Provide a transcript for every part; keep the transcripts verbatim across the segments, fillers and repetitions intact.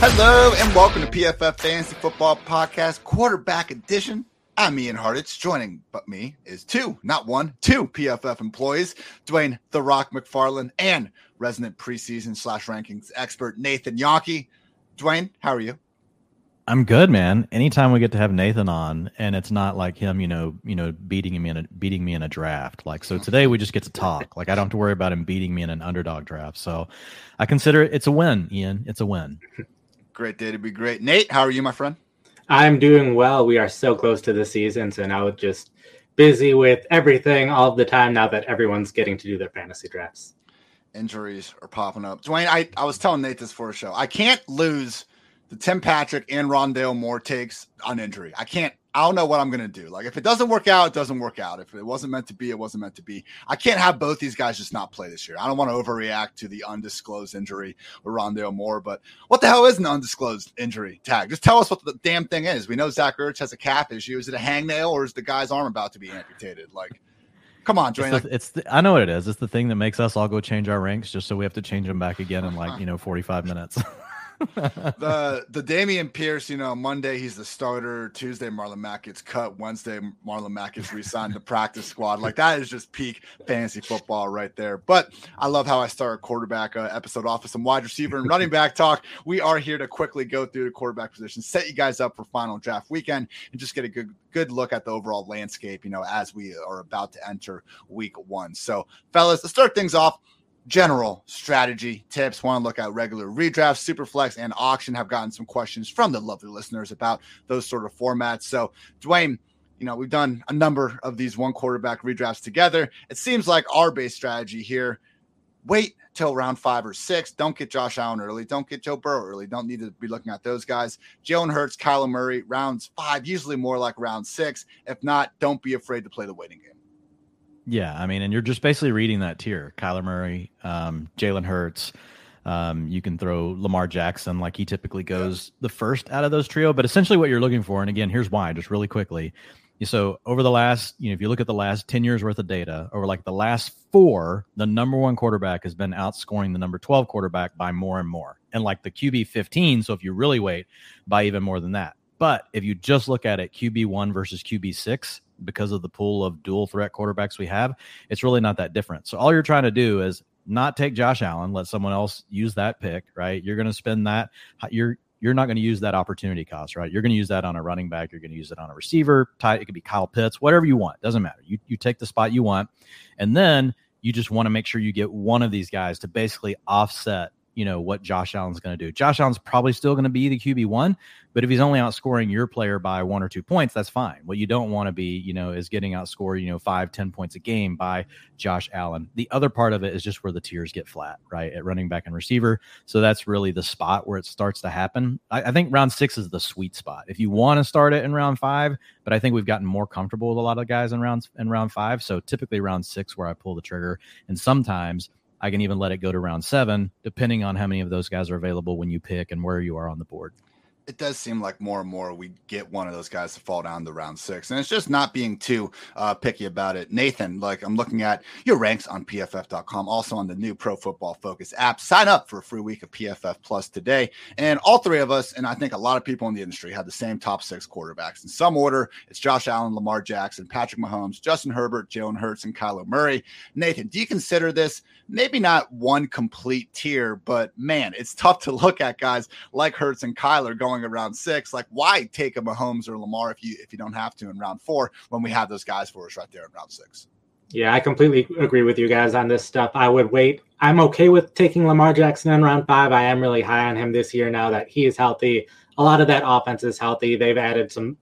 Hello and welcome to P F F Fantasy Football Podcast Quarterback Edition. I'm Ian Hartitz. Joining but me is two, not one, two P F F employees, Dwayne "The Rock" McFarland and resident preseason slash rankings expert Nathan Jahnke. Dwayne, how are you? I'm good, man. Anytime we get to have Nathan on, and it's not like him, you know, you know, beating him in a beating me in a draft. Like, so today we just get to talk. Like, I don't have to worry about him beating me in an underdog draft. So, I consider it. It's a win, Ian. It's a win. Great day to be great. Nate, how are you, my friend? I'm doing well. We are so close to the season, so now it's just busy with everything all the time. Now that everyone's getting to do their fantasy drafts, injuries are popping up. Dwayne, I I was telling Nate this for a show. I can't lose the Tim Patrick and Rondale Moore takes on injury. I can't, I don't know what I'm going to do. Like, if it doesn't work out, it doesn't work out. If it wasn't meant to be, it wasn't meant to be. I can't have both these guys just not play this year. I don't want to overreact to the undisclosed injury with Rondale Moore, but what the hell is an undisclosed injury tag? Just tell us what the damn thing is. We know Zach Ertz has a calf issue. Is it a hangnail or is the guy's arm about to be amputated? Like, come on, Dwayne. It's, the, it's the, I know what it is. It's the thing that makes us all go change our ranks just so we have to change them back again in like, you know, forty-five minutes. the the Damien Pierce, you know, Monday he's the starter, Tuesday Marlon Mack gets cut, Wednesday Marlon Mack gets re-signed to practice squad. Like, that is just peak fantasy football right there. But I love how I start a quarterback uh, episode off with some wide receiver and running back talk. We are here to quickly go through the quarterback position, set you guys up for final draft weekend, and just get a good good look at the overall landscape, you know, as we are about to enter week one. So, fellas, let's start things off. General strategy tips. Want to look at regular redraft, superflex, and auction. Have gotten some questions from the lovely listeners about those sort of formats. So, Dwayne, you know, we've done a number of these one quarterback redrafts together. It seems like our base strategy here: wait till round five or six. Don't get Josh Allen early. Don't get Joe Burrow early. Don't need to be looking at those guys. Jalen Hurts, Kyler Murray, rounds five, usually more like round six. If not, don't be afraid to play the waiting game. Yeah, I mean, and you're just basically reading that tier. Kyler Murray, um, Jalen Hurts. Um, you can throw Lamar Jackson, like he typically goes the first out of those trio. But essentially what you're looking for, and again, here's why, just really quickly. So over the last, you know, if you look at the last ten years worth of data, over like the last four, the number one quarterback has been outscoring the number twelve quarterback by more and more. And like the Q B fifteen, so if you really wait, by even more than that. But if you just look at it, Q B one versus Q B six, because of the pool of dual threat quarterbacks we have, it's really not that different. So all you're trying to do is not take Josh Allen, let someone else use that pick, right? You're going to spend that. You're, you're not going to use that opportunity cost, right? You're going to use that on a running back. You're going to use it on a receiver. It could be Kyle Pitts, whatever you want. Doesn't matter. You, you take the spot you want. And then you just want to make sure you get one of these guys to basically offset, you know, what Josh Allen's going to do. Josh Allen's probably still going to be the Q B one, but if he's only outscoring your player by one or two points, that's fine. What you don't want to be, you know, is getting outscored, you know, five, ten points a game by Josh Allen. The other part of it is just where the tiers get flat, right, at running back and receiver. So that's really the spot where it starts to happen. I, I think round six is the sweet spot. If you want to start it in round five, but I think we've gotten more comfortable with a lot of guys in rounds in round five. So typically round six where I pull the trigger, and sometimes I can even let it go to round seven, depending on how many of those guys are available when you pick and where you are on the board. It does seem like more and more we get one of those guys to fall down to round six, and it's just not being too uh, picky about it. Nathan, like, I'm looking at your ranks on P F F dot com, also on the new Pro Football Focus app. Sign up for a free week of P F F Plus today, and all three of us, and I think a lot of people in the industry, had the same top six quarterbacks in some order. It's Josh Allen, Lamar Jackson, Patrick Mahomes, Justin Herbert, Jalen Hurts, and Kyler Murray. Nathan, do you consider this maybe not one complete tier, but man, it's tough to look at guys like Hurts and Kyler going around six? Like, why take a Mahomes or Lamar if you if you don't have to in round four when we have those guys for us right there in round six? Yeah, I completely agree with you guys on this stuff. I would wait. I'm okay with taking Lamar Jackson in round five. I am really high on him this year now that he is healthy. A lot of that offense is healthy. They've added some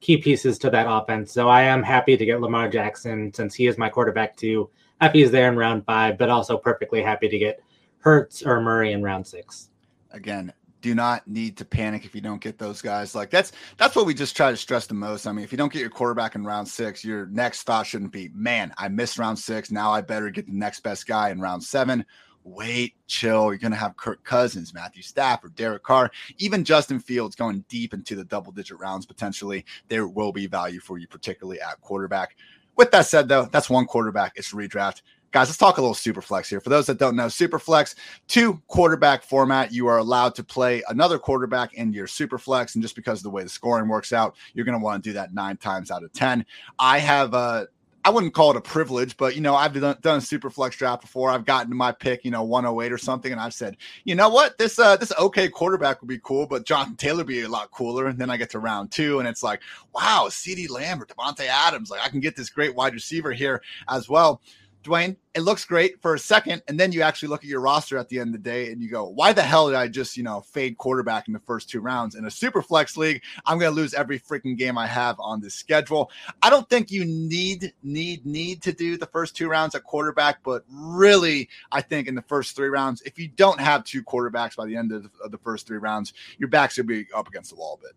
key pieces to that offense. So I am happy to get Lamar Jackson since he is my quarterback too. Happy he's there in round five, but also perfectly happy to get Hurts or Murray in round six. Again, do not need to panic if you don't get those guys. Like, that's that's what we just try to stress the most. I mean, if you don't get your quarterback in round six, your next thought shouldn't be, man, I missed round six. Now I better get the next best guy in round seven. Wait, chill. You're going to have Kirk Cousins, Matthew Stafford, Derek Carr, even Justin Fields going deep into the double-digit rounds potentially. There will be value for you, particularly at quarterback. With that said, though, that's one quarterback. It's redraft. Guys, let's talk a little superflex here. For those that don't know, superflex, two quarterback format. You are allowed to play another quarterback in your superflex, and just because of the way the scoring works out, you're going to want to do that nine times out of ten. I have a I wouldn't call it a privilege, but, you know, I've done, done a super flex draft before. I've gotten to my pick, you know, one oh eight or something, and I've said, you know what, this uh, this okay quarterback would be cool, but Jonathan Taylor would be a lot cooler. And then I get to round two, and it's like, wow, CeeDee Lamb or Davante Adams. Like, I can get this great wide receiver here as well. Dwayne, it looks great for a second, and then you actually look at your roster at the end of the day, and you go, why the hell did I just, you know, fade quarterback in the first two rounds? In a super flex league, I'm going to lose every freaking game I have on this schedule. I don't think you need, need, need to do the first two rounds at quarterback, but really, I think in the first three rounds, if you don't have two quarterbacks by the end of the, of the first three rounds, your backs will be up against the wall a bit.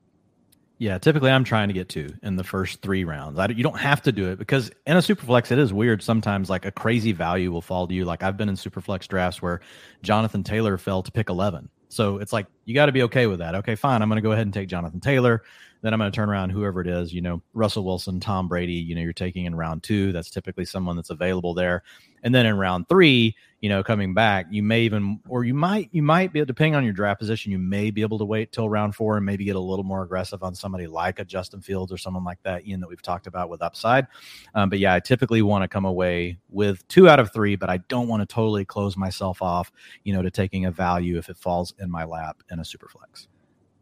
Yeah, typically I'm trying to get two in the first three rounds. I, you don't have to do it because in a superflex, it is weird. Sometimes like a crazy value will fall to you. Like I've been in superflex drafts where Jonathan Taylor fell to pick eleven. So it's like, you got to be okay with that. Okay, fine. I'm going to go ahead and take Jonathan Taylor. Then I'm going to turn around whoever it is, you know, Russell Wilson, Tom Brady, you know, you're taking in round two. That's typically someone that's available there. And then in round three, you know, coming back, you may even, or you might, you might be, depending on your draft position, you may be able to wait till round four and maybe get a little more aggressive on somebody like a Justin Fields or someone like that, Ian, that we've talked about with upside. Um, but yeah, I typically want to come away with two out of three, but I don't want to totally close myself off, you know, to taking a value if it falls in my lap in a super flex.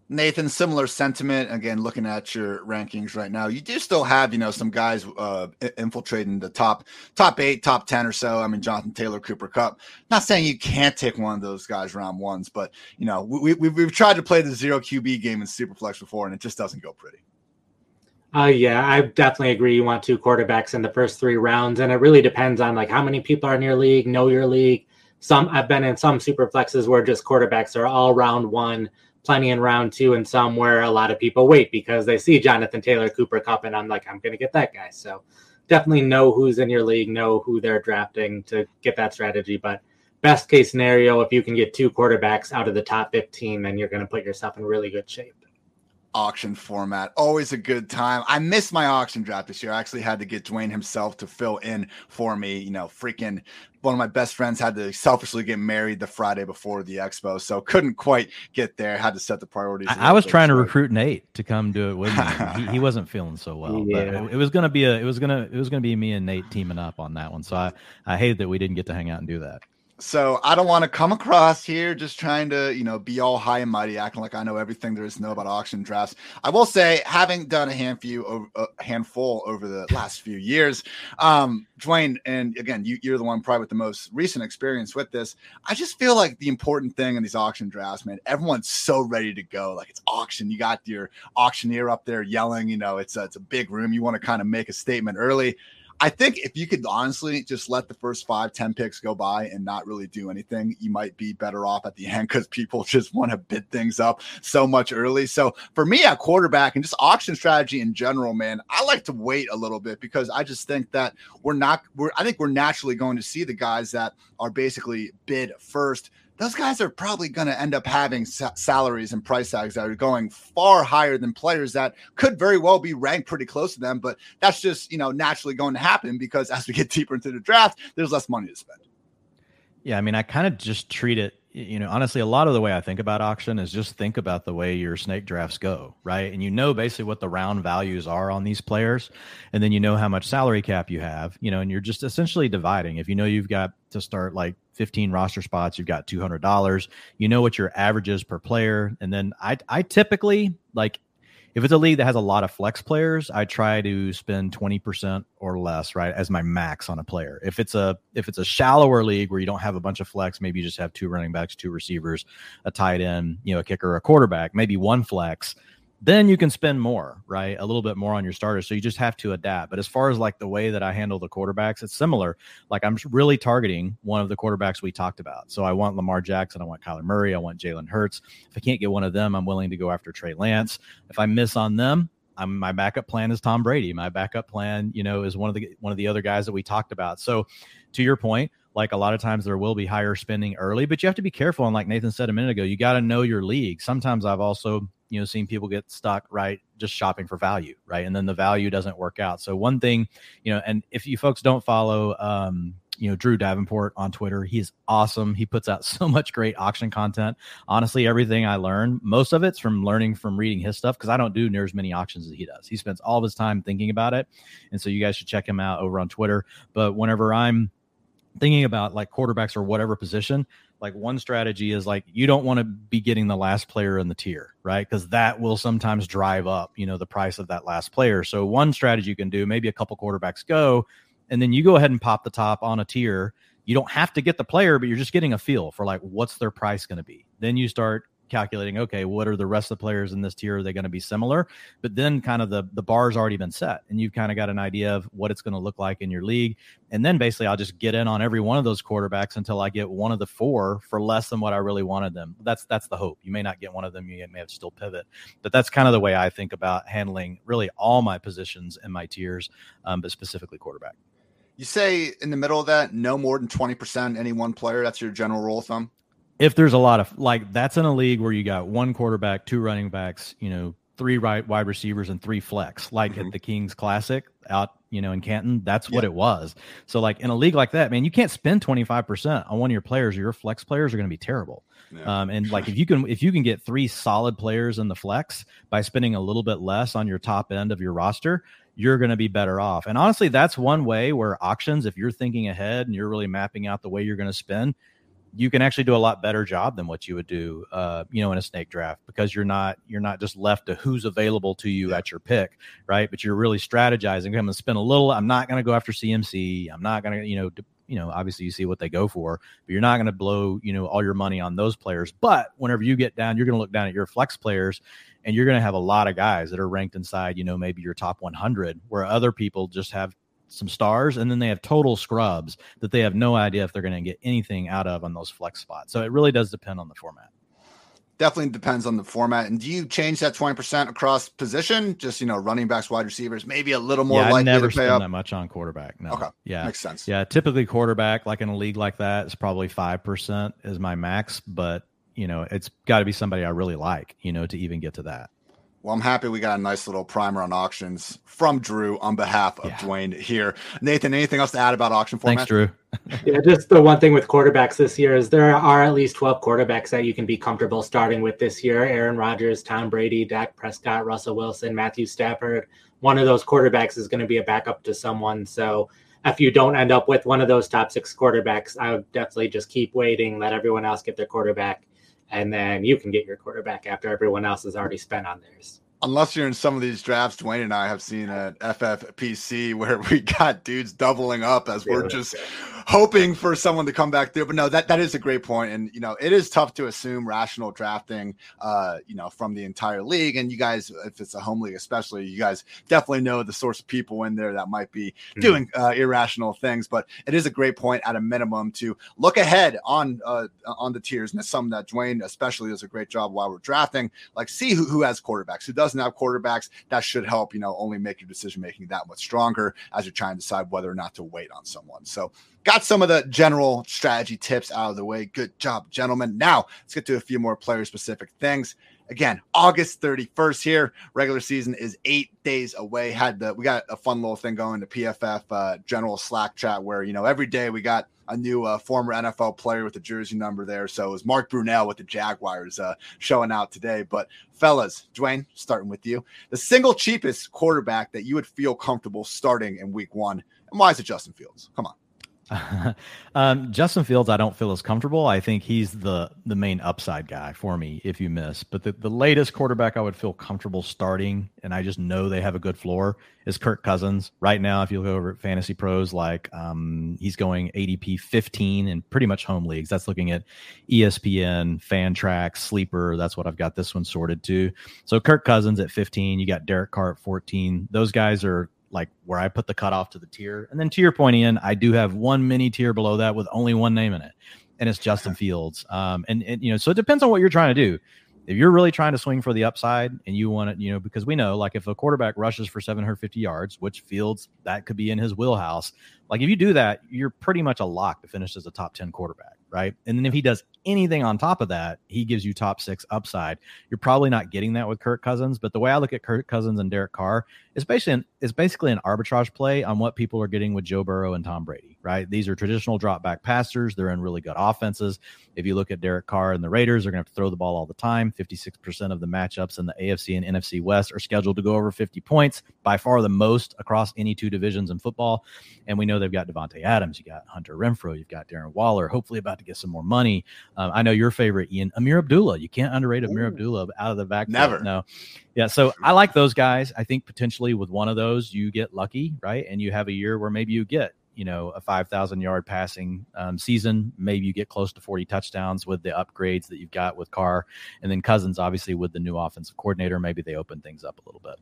Nathan, similar sentiment. Again, looking at your rankings right now, you do still have, you know, some guys uh, infiltrating the top, top eight, top ten or so. I mean, Jonathan Taylor, Cooper Kupp. Not saying you can't take one of those guys round ones, but you know, we, we, we've tried to play the zero Q B game in superflex before, and it just doesn't go pretty. Uh, yeah, I definitely agree. You want two quarterbacks in the first three rounds, and it really depends on like how many people are in your league, know your league. Some I've been in some super flexes where just quarterbacks are all round one. Plenty in round two, and some where a lot of people wait because they see Jonathan Taylor, Cooper Kupp, and I'm like, I'm going to get that guy. So definitely know who's in your league, know who they're drafting to get that strategy. But best case scenario, if you can get two quarterbacks out of the top fifteen, then you're going to put yourself in really good shape. Auction format, always a good time. I missed my auction draft this year. I actually had to get Dwayne himself to fill in for me. You know, freaking one of my best friends had to selfishly get married the Friday before the expo, so couldn't quite get there. Had to set the priorities. I, I was trying to recruit Nate to come do it with me. he, he wasn't feeling so well, yeah. but it, it was gonna be a, it was gonna, it was gonna be me and Nate teaming up on that one. So I, I hated that we didn't get to hang out and do that. So I don't want to come across here just trying to, you know, be all high and mighty, acting like I know everything there is to know about auction drafts. I will say, having done a handful, a handful over the last few years, um, Dwayne, and again, you, you're the one probably with the most recent experience with this. I just feel like the important thing in these auction drafts, man, everyone's so ready to go. Like it's auction. You got your auctioneer up there yelling, you know, it's a, it's a big room. You want to kind of make a statement early. I think if you could honestly just let the first five, ten picks go by and not really do anything, you might be better off at the end because people just want to bid things up so much early. So for me at quarterback and just auction strategy in general, man, I like to wait a little bit because I just think that we're not, we're, I think we're naturally going to see the guys that are basically bid first. Those guys are probably going to end up having sa- salaries and price tags that are going far higher than players that could very well be ranked pretty close to them. But that's just, you know, naturally going to happen because as we get deeper into the draft, there's less money to spend. Yeah. I mean, I kind of just treat it, you know, honestly, a lot of the way I think about auction is just think about the way your snake drafts go, right? And you know basically what the round values are on these players, and then you know how much salary cap you have, you know, and you're just essentially dividing. If you know you've got to start like fifteen roster spots, you've got two hundred dollars, you know what your average is per player. And then I, I typically, like, if it's a league that has a lot of flex players, I try to spend twenty percent or less, right, as my max on a player. If it's a if it's a shallower league where you don't have a bunch of flex, maybe you just have two running backs, two receivers, a tight end, you know, a kicker, a quarterback, maybe one flex, then you can spend more, right? A little bit more on your starters. So you just have to adapt. But as far as like the way that I handle the quarterbacks, it's similar. Like I'm really targeting one of the quarterbacks we talked about. So I want Lamar Jackson. I want Kyler Murray. I want Jalen Hurts. If I can't get one of them, I'm willing to go after Trey Lance. If I miss on them, I'm, my backup plan is Tom Brady. My backup plan, you know, is one of the, one of the other guys that we talked about. So to your point, like a lot of times there will be higher spending early, but you have to be careful. And like Nathan said a minute ago, you got to know your league. Sometimes I've also, you know, seeing people get stuck, right, just shopping for value, right? And then the value doesn't work out. So one thing, you know, and if you folks don't follow um, you know, Drew Davenport on Twitter. He is awesome. He puts out so much great auction content. Honestly, everything I learn, most of it's from learning from reading his stuff, because I don't do near as many auctions as he does. He spends all of his time thinking about it. And so you guys should check him out over on Twitter. But whenever I'm thinking about like quarterbacks or whatever position, like one strategy is like, you don't want to be getting the last player in the tier, right? Because that will sometimes drive up, you know, the price of that last player. So one strategy you can do, maybe a couple quarterbacks go, and then you go ahead and pop the top on a tier. You don't have to get the player, but you're just getting a feel for like, what's their price going to be? Then you start calculating, okay, what are the rest of the players in this tier? Are they going to be similar? But then kind of the, the bar's already been set, and you've kind of got an idea of what it's going to look like in your league. And then basically I'll just get in on every one of those quarterbacks until I get one of the four for less than what I really wanted them. That's, that's the hope. You may not get one of them. You may have to still pivot, but that's kind of the way I think about handling really all my positions and my tiers, um, but specifically quarterback. You say in the middle of that, no more than twenty percent any one player. That's your general rule of thumb. If there's a lot of like, that's in a league where you got one quarterback, two running backs, you know, three right wide receivers and three flex, like mm-hmm. at the Kings Classic out, you know, in Canton, that's what yeah. it was. So like in a league like that, man, you can't spend twenty-five percent on one of your players. Or your flex players are going to be terrible. Yeah. Um, and like, if you can, if you can get three solid players in the flex by spending a little bit less on your top end of your roster, you're going to be better off. And honestly, that's one way where auctions, if you're thinking ahead and you're really mapping out the way you're going to spend, you can actually do a lot better job than what you would do, uh, you know, in a snake draft, because you're not, you're not just left to who's available to you at your pick. Right. But you're really strategizing. I'm going to spend a little, I'm not going to go after C M C. I'm not going to, you know, d- you know, obviously you see what they go for, but you're not going to blow, you know, all your money on those players. But whenever you get down, you're going to look down at your flex players, and you're going to have a lot of guys that are ranked inside, you know, maybe your top one hundred, where other people just have some stars, and then they have total scrubs that they have no idea if they're going to get anything out of on those flex spots. So it really does depend on the format. Definitely depends on the format. And do you change that twenty percent across position? Just, you know, running backs, wide receivers, maybe a little more yeah, likely never to pay up. That much on quarterback. No. Okay. Yeah. Makes sense. Yeah. Typically quarterback, like in a league like that, is probably five percent is my max, but you know, it's got to be somebody I really like, you know, to even get to that. Well, I'm happy we got a nice little primer on auctions from Drew on behalf of yeah. Dwayne here. Nathan, anything else to add about auction format? Thanks, Drew. Yeah, just the one thing with quarterbacks this year is there are at least twelve quarterbacks that you can be comfortable starting with this year. Aaron Rodgers, Tom Brady, Dak Prescott, Russell Wilson, Matthew Stafford. One of those quarterbacks is going to be a backup to someone. So if you don't end up with one of those top six quarterbacks, I would definitely just keep waiting, let everyone else get their quarterback. And then you can get your quarterback after everyone else has already spent on theirs. Unless you're in some of these drafts, Dwayne and I have seen at F F P C where we got dudes doubling up as we're just hoping for someone to come back through. But no, that, that is a great point. And, you know, it is tough to assume rational drafting, uh, you know, from the entire league. And you guys, if it's a home league especially, you guys definitely know the source of people in there that might be mm-hmm. doing uh, irrational things. But it is a great point at a minimum to look ahead on uh, on the tiers. And that's something that Dwayne especially does a great job while we're drafting. Like, see who, who has quarterbacks, who does doesn't have quarterbacks. That should help, you know, only make your decision making that much stronger as you're trying to decide whether or not to wait on someone. So got some of the general strategy tips out of the way. Good job, gentlemen. Now let's get to a few more player specific things. Again, August thirty-first here. Regular season is eight days away. Had the we got a fun little thing going to P F F uh, general Slack chat where, you know, every day we got a new uh, former N F L player with the jersey number there. So it was Mark Brunell with the Jaguars uh, showing out today. But fellas, Dwayne, starting with you, the single cheapest quarterback that you would feel comfortable starting in week one. And why is it Justin Fields? Come on. um, Justin Fields, I don't feel as comfortable. I think he's the the main upside guy for me if you miss. But the, the latest quarterback I would feel comfortable starting, and I just know they have a good floor, is Kirk Cousins. Right now, if you look over at Fantasy Pros, like um, he's going A D P fifteen in pretty much home leagues. That's looking at E S P N, Fantrax, Sleeper. That's what I've got this one sorted to. So Kirk Cousins at fifteen. You got Derek Carr at fourteen. Those guys are like where I put the cutoff to the tier. And then to your point, Ian, I do have one mini tier below that with only one name in it, and it's Justin Fields. Um, and, and, you know, so it depends on what you're trying to do. If you're really trying to swing for the upside and you want to, you know, because we know, like, if a quarterback rushes for seven hundred fifty yards, which Fields, that could be in his wheelhouse. Like, if you do that, you're pretty much a lock to finish as a top ten quarterback, right? And then if he does anything on top of that, he gives you top six upside. You're probably not getting that with Kirk Cousins, but the way I look at Kirk Cousins and Derek Carr is basically an, is basically an arbitrage play on what people are getting with Joe Burrow and Tom Brady, right? These are traditional drop back passers. They're in really good offenses. If you look at Derek Carr and the Raiders, they're going to have to throw the ball all the time. fifty-six percent of the matchups in the A F C and N F C West are scheduled to go over fifty points, by far the most across any two divisions in football. And we know they've got Davante Adams. You got Hunter Renfrow. You've got Darren Waller, hopefully about to get some more money. Um, I know your favorite, Ian, Amir Abdullah. You can't underrate Amir Ooh. Abdullah out of the backfield. Never. No. Yeah, so I like those guys. I think potentially with one of those, you get lucky, right? And you have a year where maybe you get, you know, a five thousand yard passing um, season. Maybe you get close to forty touchdowns with the upgrades that you've got with Carr. And then Cousins, obviously, with the new offensive coordinator, maybe they open things up a little bit.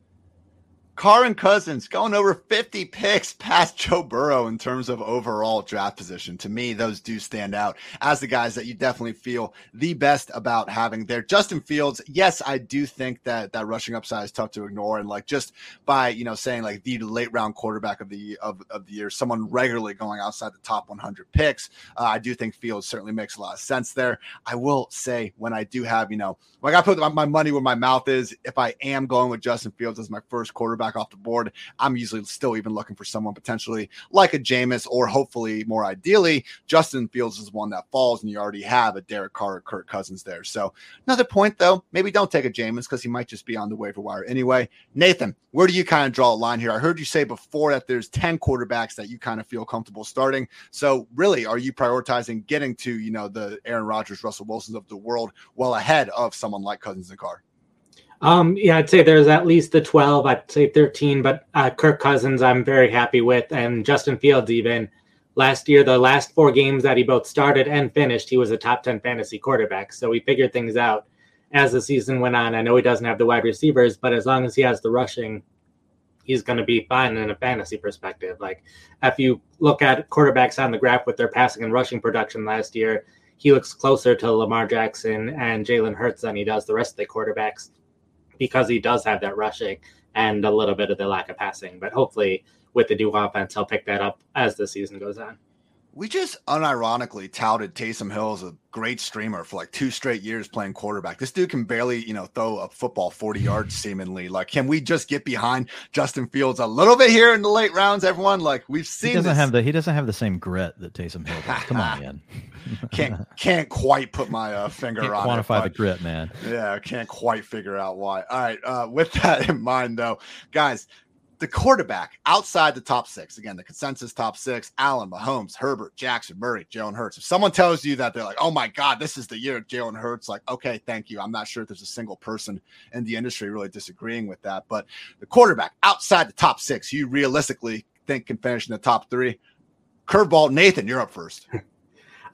Carr and Cousins going over fifty picks past Joe Burrow in terms of overall draft position. To me, those do stand out as the guys that you definitely feel the best about having there. Justin Fields, yes, I do think that that rushing upside is tough to ignore. And like just by, you know, saying like the late round quarterback of the of, of the year, someone regularly going outside the top one hundred picks, uh, I do think Fields certainly makes a lot of sense there. I will say when I do have, you know, like I put my, my money where my mouth is, if I am going with Justin Fields as my first quarterback off the board, I'm usually still even looking for someone potentially like a Jameis, or hopefully more ideally Justin Fields is one that falls, and you already have a Derek Carr or Kirk Cousins there. So another point though, maybe don't take a Jameis because he might just be on the waiver wire anyway. Nathan, where do you kind of draw a line here? I heard you say before that there's ten quarterbacks that you kind of feel comfortable starting. So really, are you prioritizing getting to, you know, the Aaron Rodgers, Russell Wilsons of the world well ahead of someone like Cousins and Carr? Um, yeah, I'd say there's at least the twelve, I'd say thirteen, but uh, Kirk Cousins I'm very happy with, and Justin Fields even. Last year, the last four games that he both started and finished, he was a top ten fantasy quarterback, so he figured things out as the season went on. I know he doesn't have the wide receivers, but as long as he has the rushing, he's going to be fine in a fantasy perspective. Like, if you look at quarterbacks on the graph with their passing and rushing production last year, he looks closer to Lamar Jackson and Jalen Hurts than he does the rest of the quarterbacks, because he does have that rushing and a little bit of the lack of passing. But hopefully with the new offense, he'll pick that up as the season goes on. We just unironically touted Taysom Hill as a great streamer for like two straight years playing quarterback. This dude can barely, you know, throw a football forty yards seemingly. Like, can we just get behind Justin Fields a little bit here in the late rounds, everyone? Like, we've seen he doesn't this. have the he doesn't have the same grit that Taysom Hill does. Come on, man. can't can't quite put my uh, finger can't on quantify it, but, the grit, man. Yeah, I can't quite figure out why. All right, uh, with that in mind, though, guys. The quarterback outside the top six, again, the consensus top six, Allen, Mahomes, Herbert, Jackson, Murray, Jalen Hurts. If someone tells you that they're like, oh my God, this is the year of Jalen Hurts, like, okay, thank you. I'm not sure if there's a single person in the industry really disagreeing with that, but the quarterback outside the top six, you realistically think can finish in the top three. Curveball, Nathan, you're up first.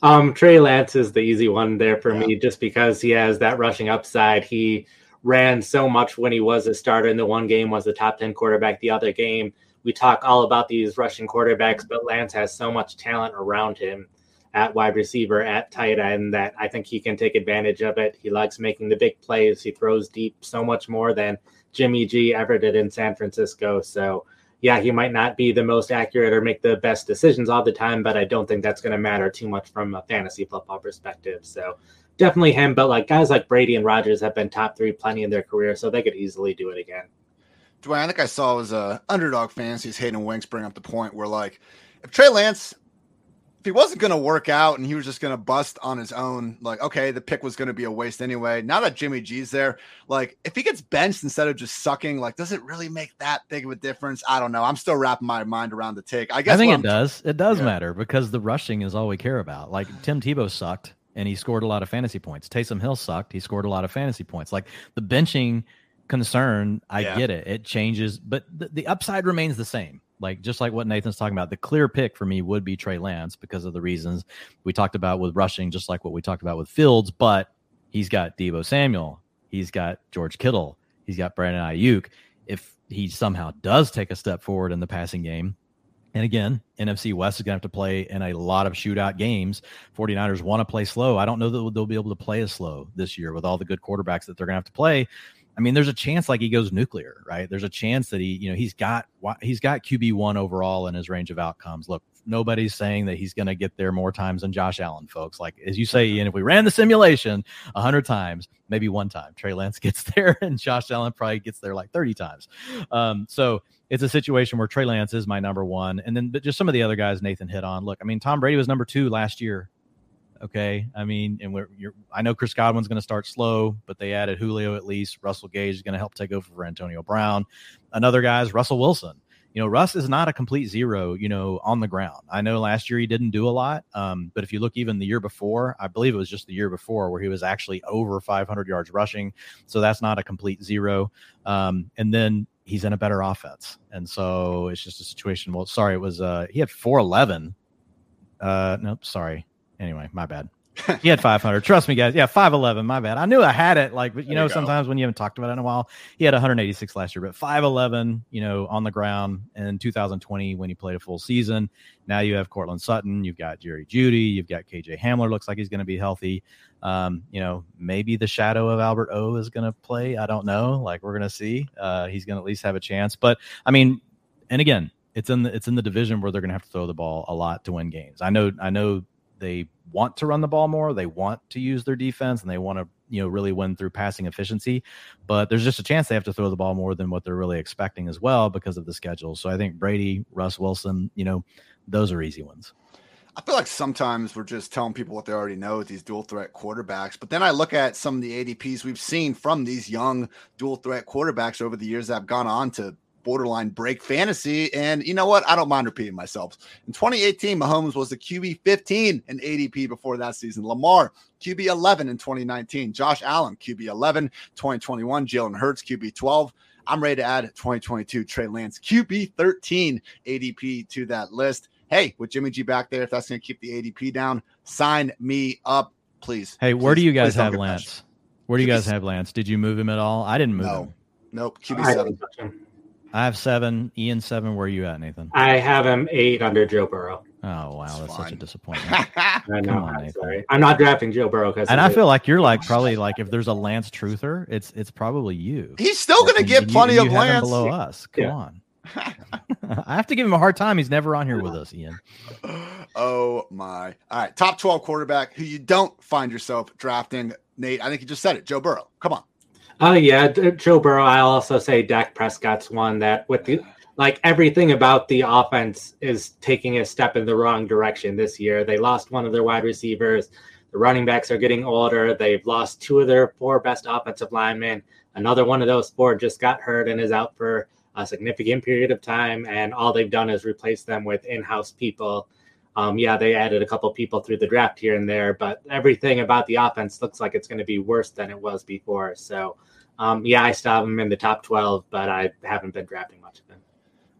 um, Trey Lance is the easy one there for yeah. me, just because he has that rushing upside. He ran so much when he was a starter in the one game, was the top ten quarterback the other game. We talk all about these rushing quarterbacks, but Lance has so much talent around him at wide receiver, at tight end, that I think he can take advantage of it. He likes making the big plays. He throws deep so much more than Jimmy G ever did in San Francisco. So yeah, he might not be the most accurate or make the best decisions all the time, but I don't think that's going to matter too much from a fantasy football perspective. So definitely him, but like guys like Brady and Rodgers have been top three plenty in their career, so they could easily do it again. Dwayne, I think I saw was a Underdog Fantasy's Hayden Winks bring up the point where, like, if Trey Lance, if he wasn't going to work out and he was just going to bust on his own, like, okay, the pick was going to be a waste anyway. Now that Jimmy G's there, like, if he gets benched instead of just sucking, like, does it really make that big of a difference? I don't know. I'm still wrapping my mind around the take. I guess I think it I'm, does. It does yeah. matter, because the rushing is all we care about. Like, Tim Tebow sucked, and he scored a lot of fantasy points. Taysom Hill sucked. He scored a lot of fantasy points. Like, the benching concern, I yeah. get it. It changes, but th- the upside remains the same. Like, just like what Nathan's talking about, the clear pick for me would be Trey Lance because of the reasons we talked about with rushing, just like what we talked about with Fields, but he's got Deebo Samuel. He's got George Kittle. He's got Brandon Ayuk. If he somehow does take a step forward in the passing game, and again, N F C West is going to have to play in a lot of shootout games. 49ers want to play slow. I don't know that they'll be able to play as slow this year with all the good quarterbacks that they're going to have to play. I mean, there's a chance like he goes nuclear, right? There's a chance that he, you know, he's got he's got Q B one overall in his range of outcomes. Look, nobody's saying that he's going to get there more times than Josh Allen, folks. Like, as you say, Ian, if we ran the simulation one hundred times, maybe one time, Trey Lance gets there and Josh Allen probably gets there like thirty times. Um, so it's a situation where Trey Lance is my number one. And then but just some of the other guys Nathan hit on. Look, I mean, Tom Brady was number two last year. Okay, I mean, and we're, you're, I know Chris Godwin's going to start slow, but they added Julio at least. Russell Gage is going to help take over for Antonio Brown. Another guy is Russell Wilson. You know, Russ is not a complete zero, you know, on the ground. I know last year he didn't do a lot, um, but if you look even the year before, I believe it was just the year before where he was actually over five hundred yards rushing. So that's not a complete zero. Um, and then he's in a better offense. And so it's just a situation. Well, sorry, it was uh, he had four eleven. Uh, nope, sorry. Anyway, my bad. He had five hundred. Trust me, guys. Yeah, five eleven. My bad. I knew I had it. Like, but you there know, you sometimes when you haven't talked about it in a while, he had one hundred eighty-six last year, but five eleven, you know, on the ground. And in two thousand twenty, when he played a full season, now you have Cortland Sutton. You've got Jerry Judy. You've got K J Hamler. Looks like he's going to be healthy. Um, you know, maybe the shadow of Albert O is going to play. I don't know. Like, we're going to see. Uh, he's going to at least have a chance. But I mean, and again, it's in the, it's in the division where they're going to have to throw the ball a lot to win games. I know, I know. They want to run the ball more. They want to use their defense, and they want to, you know, really win through passing efficiency. But there's just a chance they have to throw the ball more than what they're really expecting as well because of the schedule. So I think Brady, Russ Wilson, you know, those are easy ones. I feel like sometimes we're just telling people what they already know with these dual threat quarterbacks. But then I look at some of the A D Ps we've seen from these young dual threat quarterbacks over the years that have gone on to borderline break fantasy. And you know what? I don't mind repeating myself. In twenty eighteen, Mahomes was the Q B fifteen in A D P before that season. Lamar, Q B eleven in twenty nineteen. Josh Allen, Q B eleven, twenty twenty-one. Jalen Hurts, Q B twelve. I'm ready to add twenty twenty-two Trey Lance, Q B thirteen A D P to that list. Hey, with Jimmy G back there, if that's going to keep the A D P down, sign me up, please. Hey, where please, do you guys have Lance? Passion. Where do you guys have Lance? Did you move him at all? I didn't move no. him. Nope. Q B seven. I have seven. Ian, seven. Where are you at, Nathan? I have him eight under Joe Burrow. Oh, wow. That's, that's such a disappointment. I know. I'm sorry. I'm not drafting Joe Burrow. because And I it. feel like you're like probably like if there's a Lance truther, it's it's probably you. He's still going to get you, plenty you, you of Lance. Below us. Come yeah. on. I have to give him a hard time. He's never on here with us, Ian. Oh, my. All right. Top twelve quarterback who you don't find yourself drafting. Nate, I think you just said it. Joe Burrow. Come on. Oh, yeah, Joe Burrow. I'll also say Dak Prescott's one that with the like everything about the offense is taking a step in the wrong direction this year. They lost one of their wide receivers. The running backs are getting older. They've lost two of their four best offensive linemen. Another one of those four just got hurt and is out for a significant period of time. And all they've done is replace them with in-house people. Um, yeah, they added a couple people through the draft here and there, but everything about the offense looks like it's going to be worse than it was before. So, um, yeah, I still have him in the top twelve, but I haven't been drafting much of him.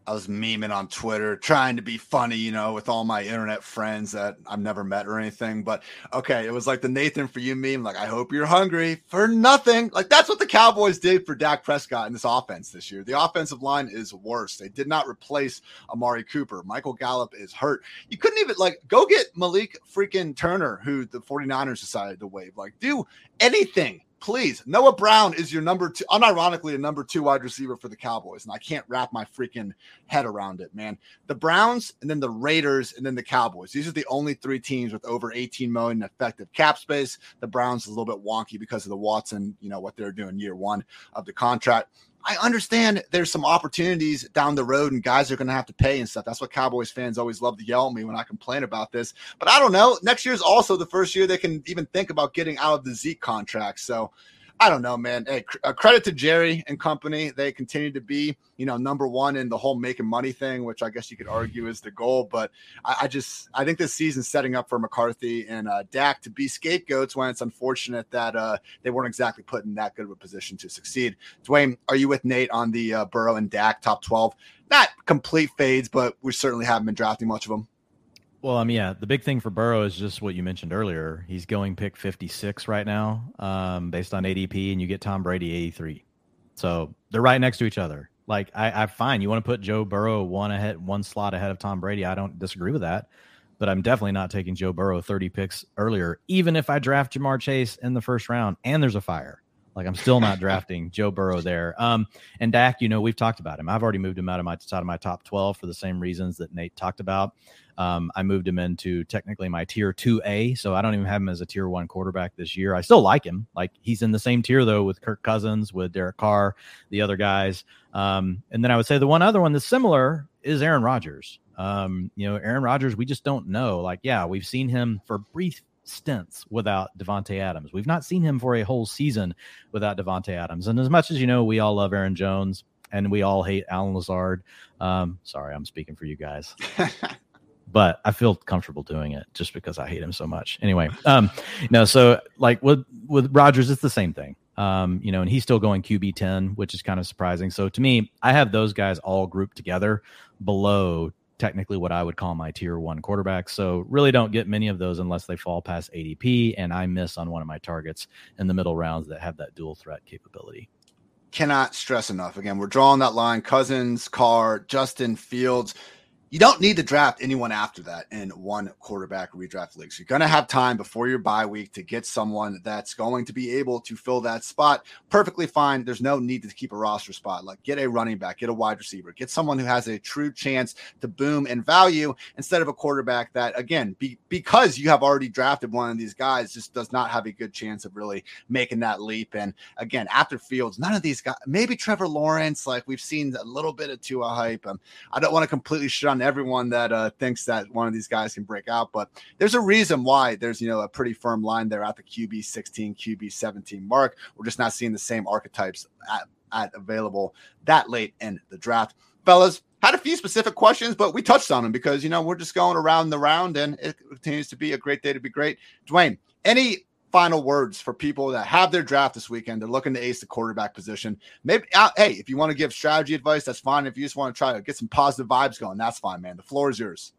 I was memeing on Twitter, trying to be funny, you know, with all my internet friends that I've never met or anything. But, okay, it was like the Nathan for you meme, like, I hope you're hungry for nothing. Like, that's what the Cowboys did for Dak Prescott in this offense this year. The offensive line is worse. They did not replace Amari Cooper. Michael Gallup is hurt. You couldn't even, like, go get Malik freaking Turner, who the 49ers decided to waive. Like, do anything. Please, Noah Brown is your number two, unironically, a number two wide receiver for the Cowboys, and I can't wrap my freaking head around it, man. The Browns, and then the Raiders, and then the Cowboys. These are the only three teams with over eighteen million in effective cap space. The Browns is a little bit wonky because of the Watson, you know, what they're doing year one of the contract. I understand there's some opportunities down the road and guys are going to have to pay and stuff. That's what Cowboys fans always love to yell at me when I complain about this. But I don't know. Next year is also the first year they can even think about getting out of the Zeke contract. So I don't know, man. Hey, a credit to Jerry and company. They continue to be, you know, number one in the whole making money thing, which I guess you could argue is the goal. But I, I just I think this season's setting up for McCarthy and uh, Dak to be scapegoats when it's unfortunate that uh, they weren't exactly put in that good of a position to succeed. Dwayne, are you with Nate on the uh, Burrow and Dak top twelve? Not complete fades, but we certainly haven't been drafting much of them. Well, I mean, yeah, the big thing for Burrow is just what you mentioned earlier. He's going pick fifty-six right now um, based on A D P, and you get Tom Brady eighty-three. So they're right next to each other. Like, I, I find you want to put Joe Burrow one ahead, one slot ahead of Tom Brady. I don't disagree with that, but I'm definitely not taking Joe Burrow thirty picks earlier, even if I draft Jamar Chase in the first round and there's a fire. Like, I'm still not drafting Joe Burrow there. Um, and Dak, you know, we've talked about him. I've already moved him out of my out of my top twelve for the same reasons that Nate talked about. Um, I moved him into technically my tier two A, so I don't even have him as a tier one quarterback this year. I still like him. Like, he's in the same tier, though, with Kirk Cousins, with Derek Carr, the other guys. Um, and then I would say the one other one that's similar is Aaron Rodgers. Um, you know, Aaron Rodgers, we just don't know. Like, yeah, we've seen him for brief stints without Davante Adams. We've not seen him for a whole season without Davante Adams. And as much as, you know, we all love Aaron Jones and we all hate Allen Lazard. Um, sorry, I'm speaking for you guys. But I feel comfortable doing it just because I hate him so much. Anyway, um, no, so like with, with Rodgers, it's the same thing. Um, you know, and he's still going Q B ten, which is kind of surprising. So to me, I have those guys all grouped together below technically what I would call my tier one quarterback. So really don't get many of those unless they fall past A D P and I miss on one of my targets in the middle rounds that have that dual threat capability. Cannot stress enough. Again, we're drawing that line. Cousins, Carr, Justin Fields. You don't need to draft anyone after that in one quarterback redraft league. So you're going to have time before your bye week to get someone that's going to be able to fill that spot. Perfectly fine. There's no need to keep a roster spot. Like, get a running back, get a wide receiver, get someone who has a true chance to boom and value instead of a quarterback that, again, be, because you have already drafted one of these guys, just does not have a good chance of really making that leap. And again, after Fields, none of these guys, maybe Trevor Lawrence, like we've seen a little bit of Tua hype. Um, I don't want to completely shun everyone that uh, thinks that one of these guys can break out, but there's a reason why there's, you know, a pretty firm line there at the Q B sixteen, Q B seventeen mark. We're just not seeing the same archetypes at, at available that late in the draft. Fellas, had a few specific questions, but we touched on them because, you know, we're just going around the round and it continues to be a great day to be great. Dwayne, any final words for people that have their draft this weekend? They're looking to ace the quarterback position. Maybe, uh, hey, if you want to give strategy advice, that's fine. If you just want to try to get some positive vibes going, that's fine, man. The floor is yours.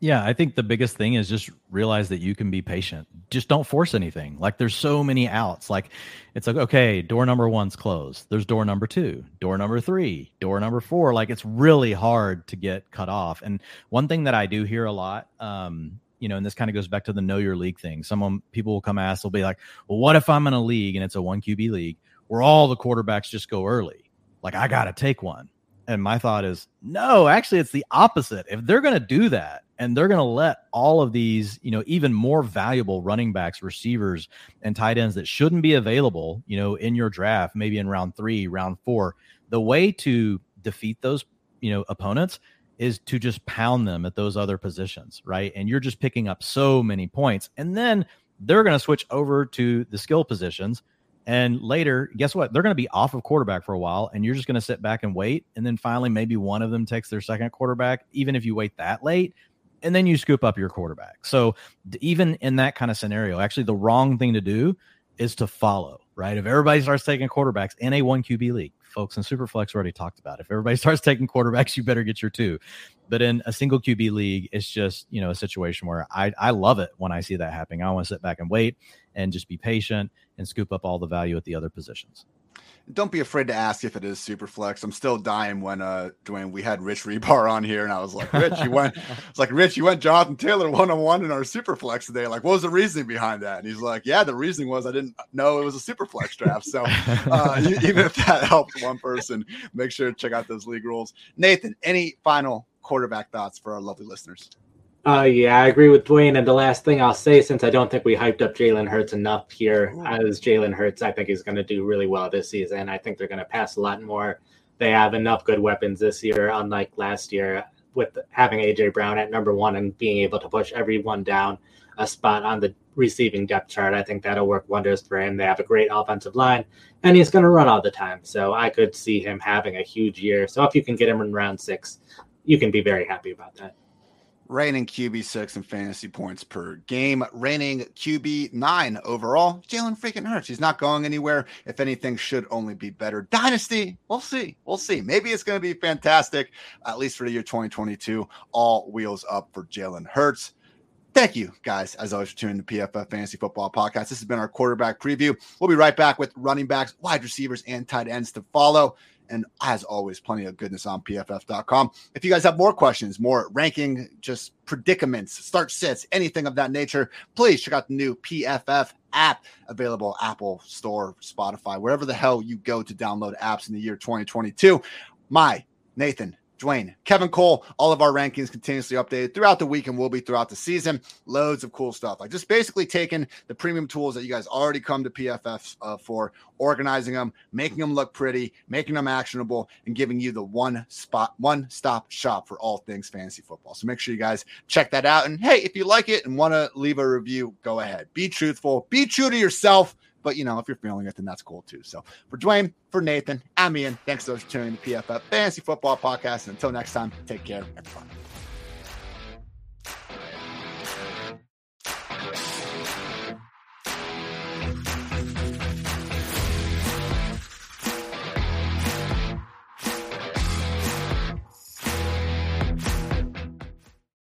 Yeah, I think the biggest thing is just realize that you can be patient. Just don't force anything. Like, there's so many outs. Like, it's like, okay, door number one's closed. There's door number two, door number three, door number four. Like, it's really hard to get cut off. And one thing that I do hear a lot, um, you know, and this kind of goes back to the know your league thing. Someone, people will come ask, they'll be like, well, what if I'm in a league and it's a one Q B league where all the quarterbacks just go early? Like, I got to take one. And my thought is, no, actually, it's the opposite. If they're going to do that and they're going to let all of these, you know, even more valuable running backs, receivers, and tight ends that shouldn't be available, you know, in your draft, maybe in round three, round four, the way to defeat those, you know, opponents is to just pound them at those other positions, right? And you're just picking up so many points. And then they're going to switch over to the skill positions. And later, guess what? They're going to be off of quarterback for a while, and you're just going to sit back and wait. And then finally, maybe one of them takes their second quarterback, even if you wait that late, and then you scoop up your quarterback. So even in that kind of scenario, actually the wrong thing to do is to follow, right? If everybody starts taking quarterbacks in a one Q B league, folks in Superflex already talked about it. If everybody starts taking quarterbacks, you better get your two. But in a single Q B league, it's just, you know, a situation where I, I love it when I see that happening. I want to sit back and wait and just be patient and scoop up all the value at the other positions. Don't be afraid to ask if it is Superflex. I'm still dying when uh Dwayne, we had Rich Rebar on here, and I was like, Rich, you went. It's like, Rich, you went Jonathan Taylor one on one in our Superflex today. Like, what was the reasoning behind that? And he's like, yeah, the reasoning was I didn't know it was a Superflex draft. So uh, you, even if that helped one person, make sure to check out those league rules. Nathan, any final quarterback thoughts for our lovely listeners? Uh, yeah, I agree with Dwayne. And the last thing I'll say, since I don't think we hyped up Jalen Hurts enough here, as Jalen Hurts, I think he's going to do really well this season. I think they're going to pass a lot more. They have enough good weapons this year, unlike last year, with having A J Brown at number one and being able to push everyone down a spot on the receiving depth chart. I think that'll work wonders for him. They have a great offensive line, and he's going to run all the time. So I could see him having a huge year. So if you can get him in round six, you can be very happy about that. Reigning Q B six in fantasy points per game. Reigning Q B nine overall. Jalen freaking Hurts. He's not going anywhere. If anything, should only be better. Dynasty, we'll see. We'll see. Maybe it's going to be fantastic, at least for the year twenty twenty-two. All wheels up for Jalen Hurts. Thank you, guys, as always, for tuning in to P F F Fantasy Football Podcast. This has been our quarterback preview. We'll be right back with running backs, wide receivers, and tight ends to follow. And as always, plenty of goodness on P F F dot com. If you guys have more questions, more ranking, just predicaments, start sits, anything of that nature, please check out the new P F F app available Apple Store, Spotify, wherever the hell you go to download apps in the year twenty twenty-two. My Nathan, Dwayne, Kevin Cole, all of our rankings continuously updated throughout the week and will be throughout the season. Loads of cool stuff. Like just basically taking the premium tools that you guys already come to P F F uh, for, organizing them, making them look pretty, making them actionable, and giving you the one spot, one stop shop for all things fantasy football. So make sure you guys check that out. And hey, if you like it and want to leave a review, go ahead. Be truthful. Be true to yourself. But, you know, if you're feeling it, then that's cool, too. So for Dwayne, for Nathan, I'm Ian. Thanks for tuning in to P F F Fantasy Football Podcast. And until next time, take care, everybody.